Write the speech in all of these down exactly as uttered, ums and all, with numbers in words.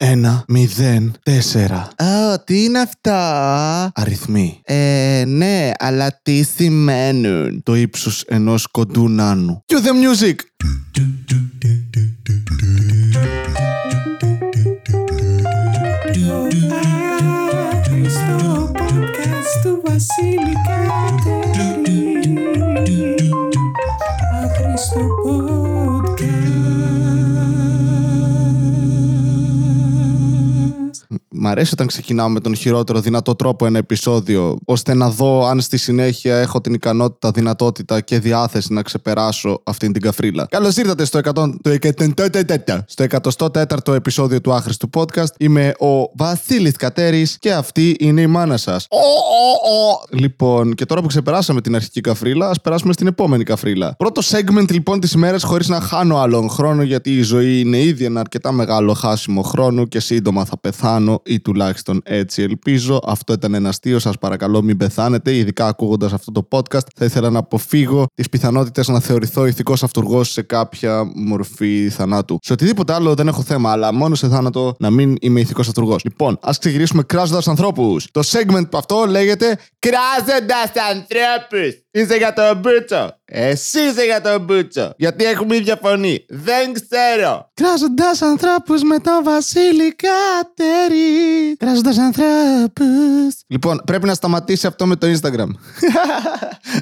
ένα μηδέν τέσσερα. Α, oh, τι είναι αυτά? Αριθμοί. Ε, ναι, αλλά τι σημαίνουν? Το ύψος ενός κοντού νάνου. Cue the music! Άχρηστο podcast του Βασίλη Κατέρη. Άχρηστο podcast. Μ' αρέσει όταν ξεκινάω με τον χειρότερο δυνατό τρόπο ένα επεισόδιο, ώστε να δω αν στη συνέχεια έχω την ικανότητα, δυνατότητα και διάθεση να ξεπεράσω αυτήν την καφρίλα. Καλώς ήρθατε στο εκατό τέταρτο επεισόδιο του Άχρηστου Podcast. Είμαι ο Βασίλης Κατέρης και αυτή είναι η μάνα σας. Ο, ο, ο. Λοιπόν, και τώρα που ξεπεράσαμε την αρχική καφρίλα, ας περάσουμε στην επόμενη καφρίλα. Πρώτο segment λοιπόν της ημέρας, χωρίς να χάνω άλλον χρόνο, γιατί η ζωή είναι ήδη ένα αρκετά μεγάλο χάσιμο χρόνου και σύντομα θα πεθάνω. Ή τουλάχιστον έτσι ελπίζω. Αυτό ήταν ένα αστείο. Σας παρακαλώ, μην πεθάνετε. Ειδικά ακούγοντας αυτό το podcast, θα ήθελα να αποφύγω τις πιθανότητες να θεωρηθώ ηθικός αυτουργός σε κάποια μορφή θανάτου. Σε οτιδήποτε άλλο δεν έχω θέμα, αλλά μόνο σε θάνατο να μην είμαι ηθικός αυτουργός. Λοιπόν, ας ξεκινήσουμε κράζοντας ανθρώπους. Το segment αυτό λέγεται Κράζοντας ανθρώπους. Είσαι για τον Μπούτσο. Εσύ είσαι για τον Μπούτσο. Γιατί έχουμε ίδια φωνή. Δεν ξέρω. Κράζοντας ανθρώπους με τον Βασίλη Κατέρη. Κράζοντας ανθρώπους. Λοιπόν, πρέπει να σταματήσει αυτό με το Instagram.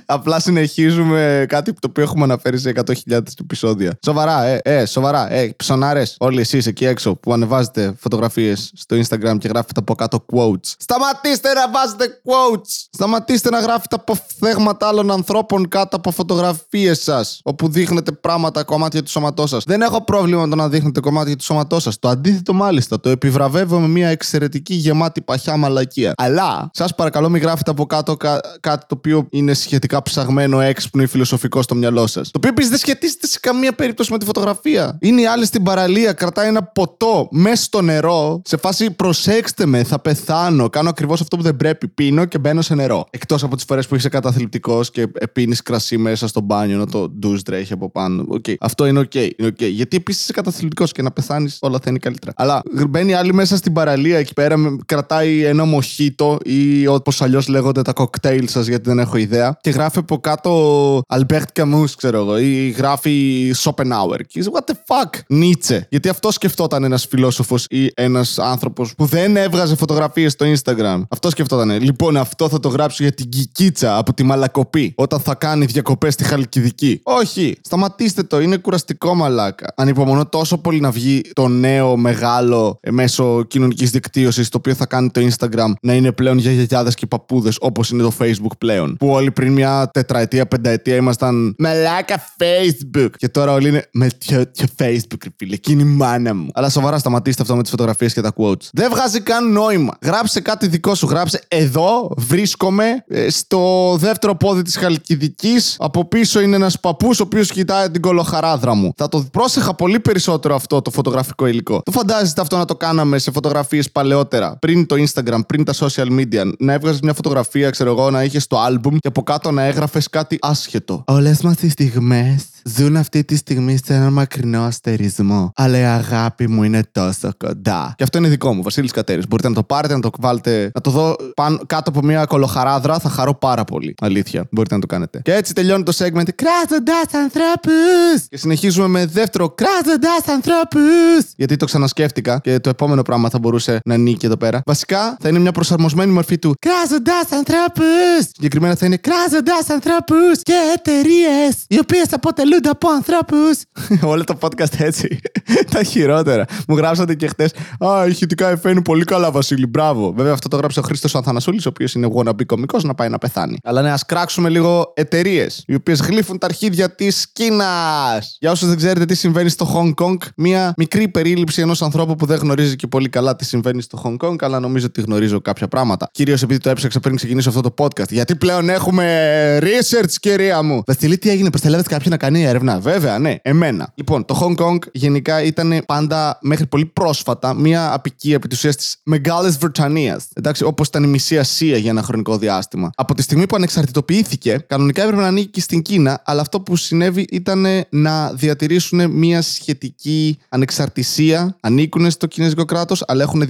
Απλά συνεχίζουμε κάτι το οποίο έχουμε αναφέρει σε εκατό χιλιάδες επεισόδια. Σοβαρά, ε, ε, σοβαρά. Ε, ψωνάρες. Όλοι εσείς εκεί έξω που ανεβάζετε φωτογραφίες στο Instagram και γράφετε από κάτω quotes. Σταματήστε να βάζετε quotes. Σταματήστε να γράφετε αποφθέγματα άλλων ανθρώπων κάτω από φωτογραφίες σας, όπου δείχνετε πράγματα, κομμάτια του σώματός σας. Δεν έχω πρόβλημα με το να δείχνετε κομμάτια του σώματός σας. Το αντίθετο, μάλιστα, το επιβραβεύω με μια εξαιρετική γεμάτη παχιά μαλακία. Αλλά σας παρακαλώ, μην γράφετε από κάτω κα- κάτι το οποίο είναι σχετικά ψαγμένο, έξυπνο ή φιλοσοφικό στο μυαλό σας. Το οποίο επίσης δεν σχετίζεται σε καμία περίπτωση με τη φωτογραφία. Είναι η άλλη στην παραλία, κρατάει ένα ποτό μέσα στο νερό, σε φάση προσέξτε με, θα πεθάνω. Κάνω ακριβώς αυτό που δεν πρέπει. Πίνω και μπαίνω σε νερό. Εκτός από τις φορές που είσαι καταθλιπτικός και πίνεις κρασί μέσα στο μπάνιο, να το ντουζ τρέχει από πάνω. Okay. Αυτό είναι οκ. Okay. Είναι okay. Γιατί επίσης είσαι καταθλιπτικός και να πεθάνεις, όλα θα είναι καλύτερα. Αλλά μπαίνει άλλη μέσα στην παραλία εκεί πέρα, κρατάει ένα μοχίτο ή όπως αλλιώς λέγονται τα κοκτέιλ σας, γιατί δεν έχω ιδέα. Και γράφει από κάτω Αλμπέρτ Καμούς, ξέρω εγώ, ή γράφει Schopenhauer. Και είσαι, what the fuck, Νίτσε. Γιατί αυτό σκεφτόταν ένας φιλόσοφος ή ένας άνθρωπος που δεν έβγαζε φωτογραφίες στο Instagram. Αυτό σκεφτόταν. Λοιπόν, αυτό θα το γράψω για την Κικίτσα από τη Μαλακοπή, όταν θα κάνει διακοπές στη Χαλκιδική. Όχι! Σταματήστε το, είναι κουραστικό μαλάκα. Ανυπομονώ τόσο πολύ να βγει το νέο μεγάλο μέσο κοινωνικής δικτύωσης, το οποίο θα κάνει το Instagram να είναι πλέον για γιαγιάδες και παππούδες, όπως είναι το Facebook πλέον. Που όλοι πριν μια τετραετία, πενταετία ήμασταν μαλάκα Facebook. Και τώρα όλοι είναι με τιο, τιο Facebook, ρε φίλε, εκείνη η μάνα μου. Αλλά σοβαρά, σταματήστε αυτό με τις φωτογραφίες και τα quotes. Δεν βγάζει καν νόημα. Γράψε κάτι δικό σου. Γράψε εδώ βρίσκομαι στο δεύτερο πόδι της Χαλκιδικής. Από πίσω είναι ένας παππούς ο οποίος κοιτάει την κολοχαράδρα μου. Θα το πρόσεχα πολύ περισσότερο αυτό το φωτογραφικό υλικό. Το φαντάζεστε αυτό να το κάναμε σε φωτογραφίες παλαιότερα, πριν το Instagram, πριν τα social media? Να έβγαζες μια φωτογραφία, ξέρω εγώ, να είχες το album και από κάτω να έγραφες κάτι άσχετο. Όλες μας τις στιγμές ζουν αυτή τη στιγμή σε έναν μακρινό αστερισμό. Αλλά η αγάπη μου είναι τόσο κοντά. Και αυτό είναι δικό μου, Βασίλης Κατέρης. Μπορείτε να το πάρετε, να το βάλετε, να το δω πάνω, κάτω από μια κολοχαράδρα. Θα χαρώ πάρα πολύ. Αλήθεια. Μπορείτε να το κάνετε. Και έτσι τελειώνει το segment Κράζοντας ανθρώπους. Και συνεχίζουμε με δεύτερο Κράζοντας ανθρώπους. Γιατί το ξανασκέφτηκα και το επόμενο πράγμα θα μπορούσε να νίκει εδώ πέρα. Βασικά θα είναι μια προσαρμοσμένη μορφή του Κράζοντας ανθρώπους. Συγκεκριμένα θα είναι Κράζοντας ανθρώπους και εταιρείες οι οποίες αποτελούν από ανθρώπους. Όλο το podcast έτσι. Τα χειρότερα. Μου γράψατε και χτες. Α, ηχητικά εφαίνουν πολύ καλά, Βασίλη. Μπράβο. Βέβαια, αυτό το γράψε ο Χρήστος ο Αθανασούλης, ο οποίος είναι wannabe κωμικός, να πάει να πεθάνει. Αλλά ναι, ας κράξουμε λίγο εταιρείες, οι οποίες γλύφουν τα αρχίδια της Κίνας. Για όσους δεν ξέρετε τι συμβαίνει στο Hong-Kong, μία μικρή περίληψη ενός ανθρώπου που δεν γνωρίζει και πολύ καλά τι συμβαίνει στο Hong-Kong, αλλά νομίζω ότι γνωρίζω κάποια πράγματα. Κυρίως επειδή το έψαξα πριν ξεκινήσω αυτό το podcast. Γιατί πλέον έχουμε research, κυρία μου. Βασίλη, τι έγινε, προσθέλαβε κάποιον να κάνει μία έρευνα. Βέβαια, ναι, εμένα. Λοιπόν, το Hong Kong γενικά ήταν πάντα μέχρι πολύ πρόσφατα μία απικία επί της ουσίας της Μεγάλης Βρετανίας. Εντάξει, όπως ήταν η Μισή Ασία για ένα χρονικό διάστημα. Από τη στιγμή που ανεξαρτητοποιήθηκε, κανονικά έπρεπε να ανήκει στην Κίνα, αλλά αυτό που συνέβη ήταν να διατηρήσουν μία σχετική ανεξαρτησία. Ανήκουν στο κινέζικο κράτος, αλλά έχουν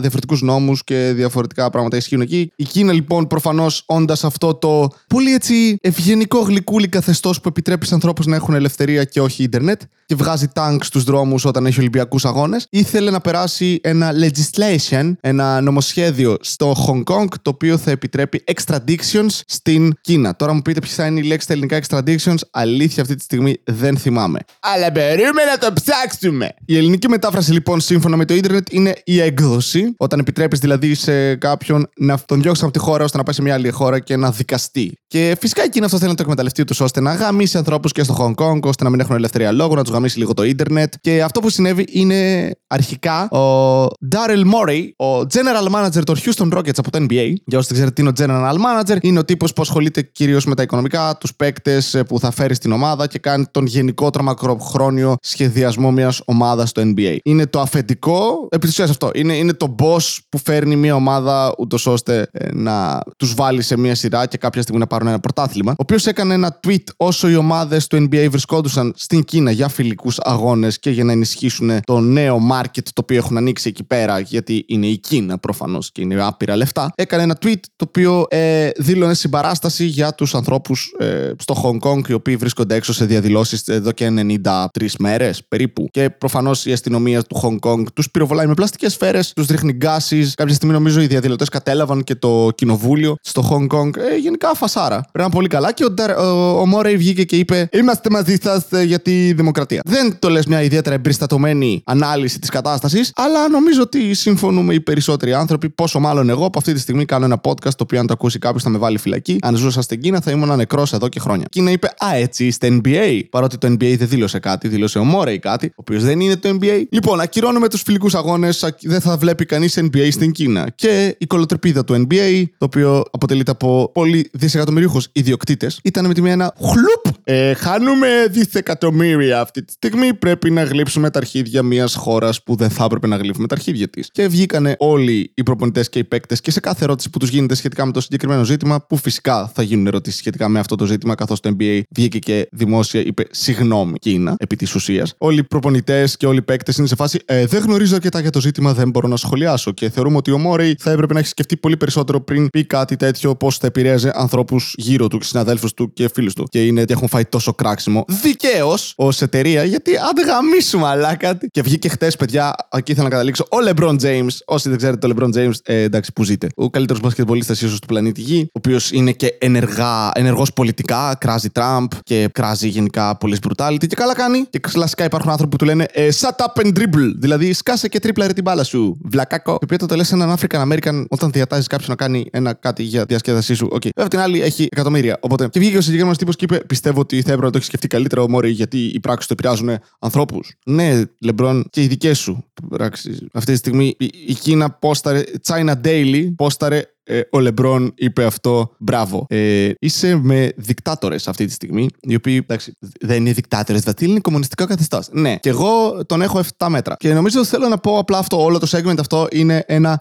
διαφορετικούς νόμους και διαφορετικά πράγματα ισχύουν εκεί. Η Κίνα, λοιπόν, προφανώς όντας αυτό το πολύ έτσι ευγενικό γλυκούλι καθεστώς που επιτρέπει στους ανθρώπους να έχουν ελευθερία και όχι ίντερνετ και βγάζει τάγκ στους δρόμους όταν έχει Ολυμπιακούς αγώνες, ήθελε να περάσει ένα legislation, ένα νομοσχέδιο στο Hong Kong, το οποίο θα επιτρέπει extraditions στην Κίνα. Τώρα μου πείτε ποια θα είναι η λέξη στα ελληνικά extraditions. Αλήθεια, αυτή τη στιγμή δεν θυμάμαι. Αλλά μπορούμε να το ψάξουμε. Η ελληνική μετάφραση, λοιπόν, σύμφωνα με το ίντερνετ, είναι η έκδοση. Όταν επιτρέπεις δηλαδή σε κάποιον να τον διώξει από τη χώρα ώστε να πάει σε μια άλλη χώρα και να δικαστεί. Και φυσικά η Κίνα αυτό θέλει να το εκμεταλλευτεί τους ώστε να γαμίσει ανθρώπους και στο Hong Kong, ώστε να μην έχουν ελευθερία λόγου, να τους γαμίσει λίγο το ίντερνετ. Και αυτό που συνέβη είναι αρχικά ο Daryl Morey, ο general manager των Houston Rockets από το N B A. Για όσοι δεν ξέρετε τι είναι ο general manager, είναι ο τύπος που ασχολείται κυρίως με τα οικονομικά, τους παίκτες που θα φέρει στην ομάδα και κάνει τον γενικότερο μακροχρόνιο σχεδιασμό μιας ομάδας στο N B A. Είναι το αφεντικό, επί της ουσίας αυτό. Είναι, είναι το boss που φέρνει μια ομάδα ούτως ώστε ε, να τους βάλει σε μια σειρά και κάποια στιγμή να πάρουν ένα πρωτάθλημα. Ο οποίος έκανε ένα tweet όσο οι ομάδες του N B A βρισκόντουσαν στην Κίνα για φιλικούς αγώνες και για να ενισχύσουν το νέο market το οποίο έχουν ανοίξει εκεί πέρα, γιατί είναι η Κίνα προφανώς και είναι άπειρα λεφτά. Έκανε ένα tweet το οποίο ε, δήλωνε συμπαράσταση για τους ανθρώπους ε, στο Hong Kong οι οποίοι βρίσκονται έξω σε διαδηλώσεις εδώ και ενενήντα τρεις μέρες περίπου. Και προφανώς η αστυνομία του Hong Kong τους πυροβολάει με πλαστικές σφαίρες, τους ρίχνει γκάσεις. Κάποια στιγμή νομίζω οι διαδηλωτές κατέλαβαν και το κοινοβούλιο στο Hong Kong. Ε, γενικά φασάρα. Πέραν πολύ καλά και ο, ο, ο Μόρεϊ βγήκε και είπε: είμαστε μαζί σας ε, για τη δημοκρατία. Δεν το λες μια ιδιαίτερα εμπεριστατωμένη ανάλυση της κατάστασης, αλλά νομίζω ότι συμφωνούμε οι περισσότεροι άνθρωποι. Πόσο μάλλον εγώ που αυτή τη στιγμή κάνω ένα podcast το οποίο αν το ακούσει κάποιος θα με βάλει φυλακή. Αν ζούσα στην Κίνα θα ήμουν νεκρός εδώ και χρόνια. Η Κίνα είπε: α, έτσι είστε N B A. Παρότι το N B A δεν δήλωσε κάτι, δήλωσε ο Μόρεϊ κάτι, ο οποίος δεν είναι το N B A. Λοιπόν, ακυρώνουμε τους φιλικούς αγώνες, δεν θα βλέπει κανείς N B A στην Κίνα. Και η κολοτρυπίδα του N B A, το οποίο αποτελείται από πολύ δισεκατομμυρίουχους ιδιοκτήτες, ήταν με τη μία ένα χλουπ. Ε, χάνουμε δισεκατομμύρια αυτή τη στιγμή. Πρέπει να γλύψουμε τα αρχίδια μιας χώρας που δεν θα έπρεπε να γλύφουμε τα αρχίδια της. Και βγήκανε όλοι οι προπονητές και οι παίκτες και σε κάθε ερώτηση που τους γίνεται σχετικά με το συγκεκριμένο ζήτημα, που φυσικά θα γίνουν ερωτήσεις σχετικά με αυτό το ζήτημα, καθώς το N B A βγήκε και δημόσια είπε συγγνώμη Κίνα επί της ουσίας. Όλοι οι προπονητές και όλοι οι παίκτες είναι σε φάση ε, δεν γνωρίζω αρκετά για το ζήτημα, δεν μπορώ να σχολιάσω. Και θεωρούμε ότι ο Μόρεϊ θα έπρεπε να έχει σκεφτεί πολύ περισσότερο πριν πει κάτι τέτοιο, πώς θα επηρέαζε ανθρώπους γύρω του, συναδέλφους του και φίλους του. Και είναι ότι έχουν φάει τόσο κράξιμο. Δικαίως ως εταιρεία, γιατί αν δεν γαμίσουμε αλλά κάτι. Και βγήκε χτες, παιδιά, εκεί ήθελα να καταλήξω, ο LeBron James. Όσοι δεν ξέρετε, το LeBron James, ε, εντάξει, που ζείτε. Ο καλύτερος μπασκετμπολίστας ίσως του πλανήτη Γη, ο οποίος είναι και ενεργά, ενεργός πολιτικά, κράζει Τραμπ και κράζει γενικά πολλές brutality και καλά κάνει. Και κλασικά υπάρχουν άνθρωποι που του λένε ε, shut up and dribble. Δηλαδή, σκάσε και τρίπλαρε την μπάλα σου, βλακάκο. Και το λες έναν African American όταν διατάζεις κάποιον να κάνει ένα κάτι για διασκέδασή σου. Okay. Βέβαια την άλλη έχει εκατομμύρια. Οπότε και βγήκε ο συγκεκριμένος τύπος και είπε: πιστεύω ότι θα έπρεπε να το έχει σκεφτεί καλύτερα ο Μόρεϊ, γιατί οι πράξεις του επηρεάζουν ανθρώπους. Ναι, LeBron, και οι δικές σου πράξεις. Αυτή τη στιγμή η, η Κίνα πόσταρε, China Daily πόσταρε. Ε, ο LeBron είπε αυτό, μπράβο. Ε, είσαι με δικτάτορες αυτή τη στιγμή, οι οποίοι εντάξει, δεν είναι δικτάτορες, δηλαδή είναι κομμουνιστικό καθεστώς. Ναι, και εγώ τον έχω εφτά μέτρα. Και νομίζω θέλω να πω απλά αυτό, όλο το segment αυτό είναι ένα.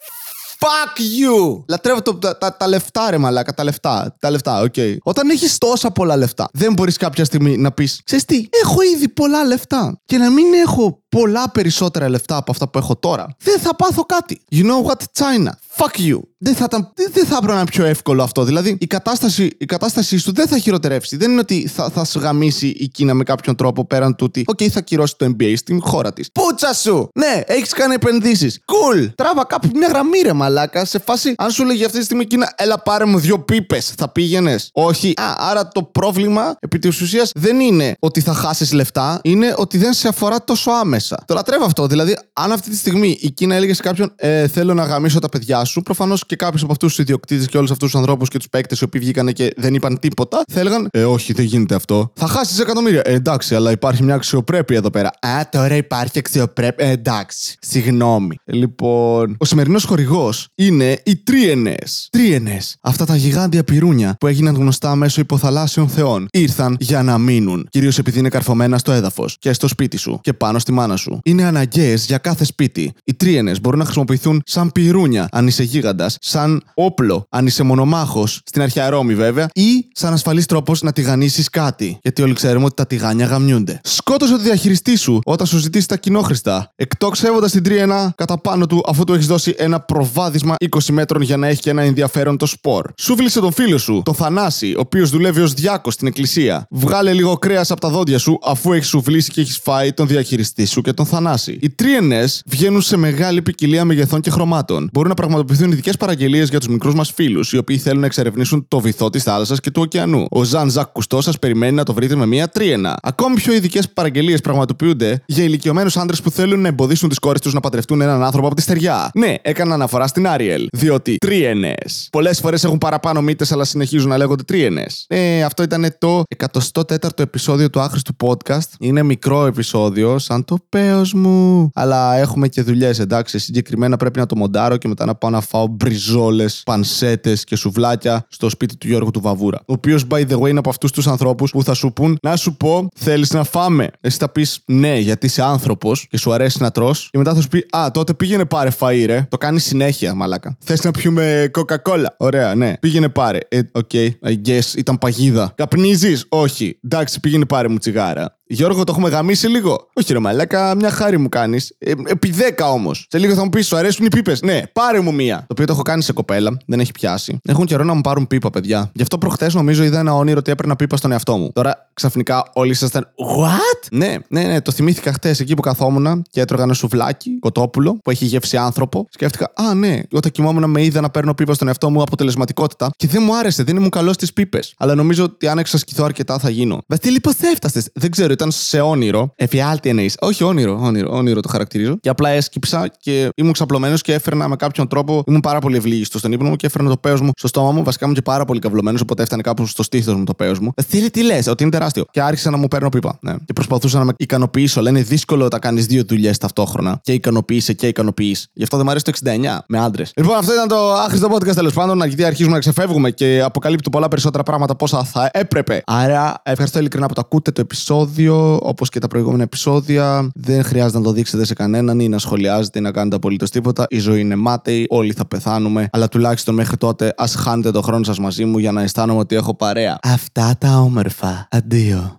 Fuck you! Λατρεύω το, τα, τα, τα λεφτά, ρε μαλάκα, τα λεφτά. Τα λεφτά, οκ. Okay. Όταν έχεις τόσα πολλά λεφτά, δεν μπορείς κάποια στιγμή να πεις: ξέρεις τι, έχω ήδη πολλά λεφτά. Και να μην έχω πολλά περισσότερα λεφτά από αυτά που έχω τώρα, δεν θα πάθω κάτι. You know what, China? Fuck you. Δεν θα, ήταν, δεν θα έπρεπε να είναι πιο εύκολο αυτό. Δηλαδή, η κατάσταση, η κατάσταση του δεν θα χειροτερεύσει. Δεν είναι ότι θα, θα σου γαμίσει η Κίνα με κάποιον τρόπο πέραν του ότι, OK, θα κυρώσει το N B A στην χώρα της. Πούτσα σου! Ναι, έχεις κάνει επενδύσεις. Cool! Τράβα κάπου μια γραμμή, ρε μαλάκα, σε φάση. Αν σου λέγει αυτή τη στιγμή η Κίνα, έλα πάρε μου δύο πίπες, θα πήγαινες? Όχι. Α, άρα το πρόβλημα επί της ουσίας δεν είναι ότι θα χάσεις λεφτά, είναι ότι δεν σε αφορά τόσο άμεσα. μέσα. Το λατρεύω αυτό. Δηλαδή, αν αυτή τη στιγμή η Κίνα έλεγε σε κάποιον ε, θέλω να γαμίσω τα παιδιά σου, προφανώς και κάποιοι από αυτούς τους ιδιοκτήτες και όλους αυτούς τους ανθρώπους και τους παίκτες οι οποίοι βγήκανε και δεν είπαν τίποτα, θα έλεγαν ε, όχι, δεν γίνεται αυτό. Θα χάσεις εκατομμύρια. Ε, εντάξει, αλλά υπάρχει μια αξιοπρέπεια εδώ πέρα. Α, τώρα υπάρχει αξιοπρέπεια. Ε, εντάξει. Συγγνώμη. Ε, λοιπόν, ο σημερινός χορηγός είναι οι Τρίενες. Τρίενες. Αυτά τα γιγάντια πυρούνια που έγιναν γνωστά μέσω υποθαλάσσιων θεών ήρθαν για να μείνουν. Κυρίως επειδή είναι καρφωμένα στο έδαφος και στο σπίτι σου και πάνω στη μάνα σου. Είναι αναγκαίες για κάθε σπίτι. Οι Τρίενες μπορούν να χρησιμοποιηθούν σαν πυρούνια αν είσαι γίγαντας, σαν όπλο αν είσαι μονομάχος, στην αρχαία Ρώμη βέβαια, ή σαν ασφαλής τρόπος να τηγανίσεις κάτι. Γιατί όλοι ξέρουμε ότι τα τηγάνια γαμιούνται. Σκότωσε το διαχειριστή σου όταν σου ζητήσει τα κοινόχρηστα, εκτοξεύοντας την Τρίενα κατά πάνω του αφού του έχεις δώσει ένα προβάδισμα είκοσι μέτρων για να έχει και ένα ενδιαφέρον το σπορ. Σούβλησε τον φίλο σου, τον Θανάση, ο οποίος δουλεύει ως διάκος στην εκκλησία. Βγάλε λίγο κρέας από τα δόντια σου αφού έχεις σουβλήσει και έχεις φάει τον διαχειριστή σου και τον Θανάση. Οι Τρίενες βγαίνουν σε μεγάλη ποικιλία μεγεθών και χρωμάτων. Μπορούν να πραγματοποιηθούν ειδικές παραγγελίες για τους μικρούς μας φίλους, οι οποίοι θέλουν να εξερευνήσουν το βυθό της θάλασσας και του ωκεανού. Ο Jean-Jacques Cousteau σας περιμένει να το βρείτε με μία Τρίενα. Ακόμη πιο ειδικές παραγγελίες πραγματοποιούνται για ηλικιωμένους άντρες που θέλουν να εμποδίσουν τις κόρες τους να παντρευτούν έναν άνθρωπο από τη στεριά. Ναι, έκανα αναφορά στην Άριελ, διότι Τρίενες. Πολλές φορές έχουν παραπάνω μύτες, αλλά συνεχίζουν να λέγονται Τρίενες. Ε, αυτό ήταν το εκατοστό τέταρτο επεισόδιο του Άχρηστου Podcast. Είναι μικρό επεισόδιο, σαν το πέος μου. Αλλά έχουμε και δουλειές, εντάξει. Συγκεκριμένα πρέπει να το μοντάρω και μετά να πάω να φάω μπριζόλες, πανσέτες και σουβλάκια στο σπίτι του Γιώργου του Βαβούρα. Ο οποίος, by the way, είναι από αυτούς τους ανθρώπους που θα σου πούν να σου πω, θέλεις να φάμε. Εσύ θα πεις ναι, γιατί είσαι άνθρωπος και σου αρέσει να τρως. Και μετά θα σου πει α, τότε πήγαινε πάρε φαΐ, ρε. Το κάνει συνέχεια, μαλάκα. Θες να πιούμε Coca-Cola. Ωραία, ναι. Πήγαινε πάρε. Ε, okay, I guess, ήταν παγίδα. Καπνίζεις? Όχι. Εντάξει, πήγαινε πάρε μου τσιγάρα. Γιώργο, το έχουμε γαμίσει λίγο. Όχι, ρε μαλάκα, μια χάρη μου κάνεις. Ε, επί δέκα όμως. Σε λίγο θα μου πεις, σου αρέσουν οι πίπες. Ναι, πάρε μου μία. Το οποίο το έχω κάνει σε κοπέλα, δεν έχει πιάσει. Έχουν καιρό να μου πάρουν πίπα, παιδιά. Γι' αυτό προχθές νομίζω είδα ένα όνειρο ότι έπαιρνα πίπα στον εαυτό μου. Τώρα ξαφνικά όλοι ήσασταν. What? Ναι, ναι, ναι, το θυμήθηκα χτες εκεί που καθόμουν και έτρωγα ένα σουβλάκι, κοτόπουλο, που έχει γεύση άνθρωπο. Σκέφτηκα, α, ναι, όταν κοιμόμουν με είδα να παίρνω πίπα στον εαυτό μου αποτελεσματικότητα και δεν μου άρεσε, δεν ήμουν καλός στις πίπες. Αλλά νομίζω ότι αν εξασκηθώ αρκετά θα γίνω. Βασίλη, πώς έφτασες? Δεν ξέρω. Ήταν σε όνειρο, εφιάλτη εννοείς. Όχι, όνειρο, όνειρο, όνειρο το χαρακτηρίζω. Και απλά έσκυψα και ήμουν ξαπλωμένος και έφερνα με κάποιον τρόπο. Ήμουν πάρα πολύ ευλίγιστος στον ύπνο μου και έφερνα το πέος μου στο στόμα μου. Βασικά ήμουν και πάρα πολύ καυλωμένος, οπότε έφτανε κάπου στο στήθος μου το πέος μου. Θέλει, τι λες, ότι είναι τεράστιο. Και άρχισα να μου παίρνω πίπα. Ναι. Και προσπαθούσα να με ικανοποιήσω. Αλλά είναι δύσκολο όταν κάνεις δύο δουλειές ταυτόχρονα. Και ικανοποιείσαι και ικανοποιείς. Γι' αυτό δεν μου αρέσει το εξήντα εννιά με άντρες. Λοιπόν, αυτό ήταν το άχρηστο podcast, τέλος πάντων. Γιατί αρχίζουμε να ξεφεύγουμε και αποκαλύπτω πολλά περισσότερα πράγματα πόσα θα έπρεπε. Άρα ευχαριστώ ειλικρινά που το ακούτε το επεισόδιο. Όπως και τα προηγούμενα επεισόδια, δεν χρειάζεται να το δείξετε σε κανέναν ή να σχολιάζετε ή να κάνετε απολύτως τίποτα. Η ζωή είναι μάταιη, όλοι θα πεθάνουμε. Αλλά τουλάχιστον μέχρι τότε, ας χάνετε τον χρόνο σας μαζί μου για να αισθάνομαι ότι έχω παρέα. Αυτά τα όμορφα. Αντίο.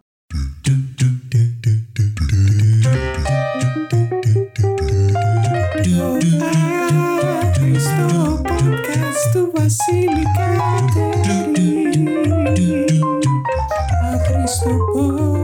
Άχρηστο podcast του Βασίλη Κατέρη. Άχρηστο podcast.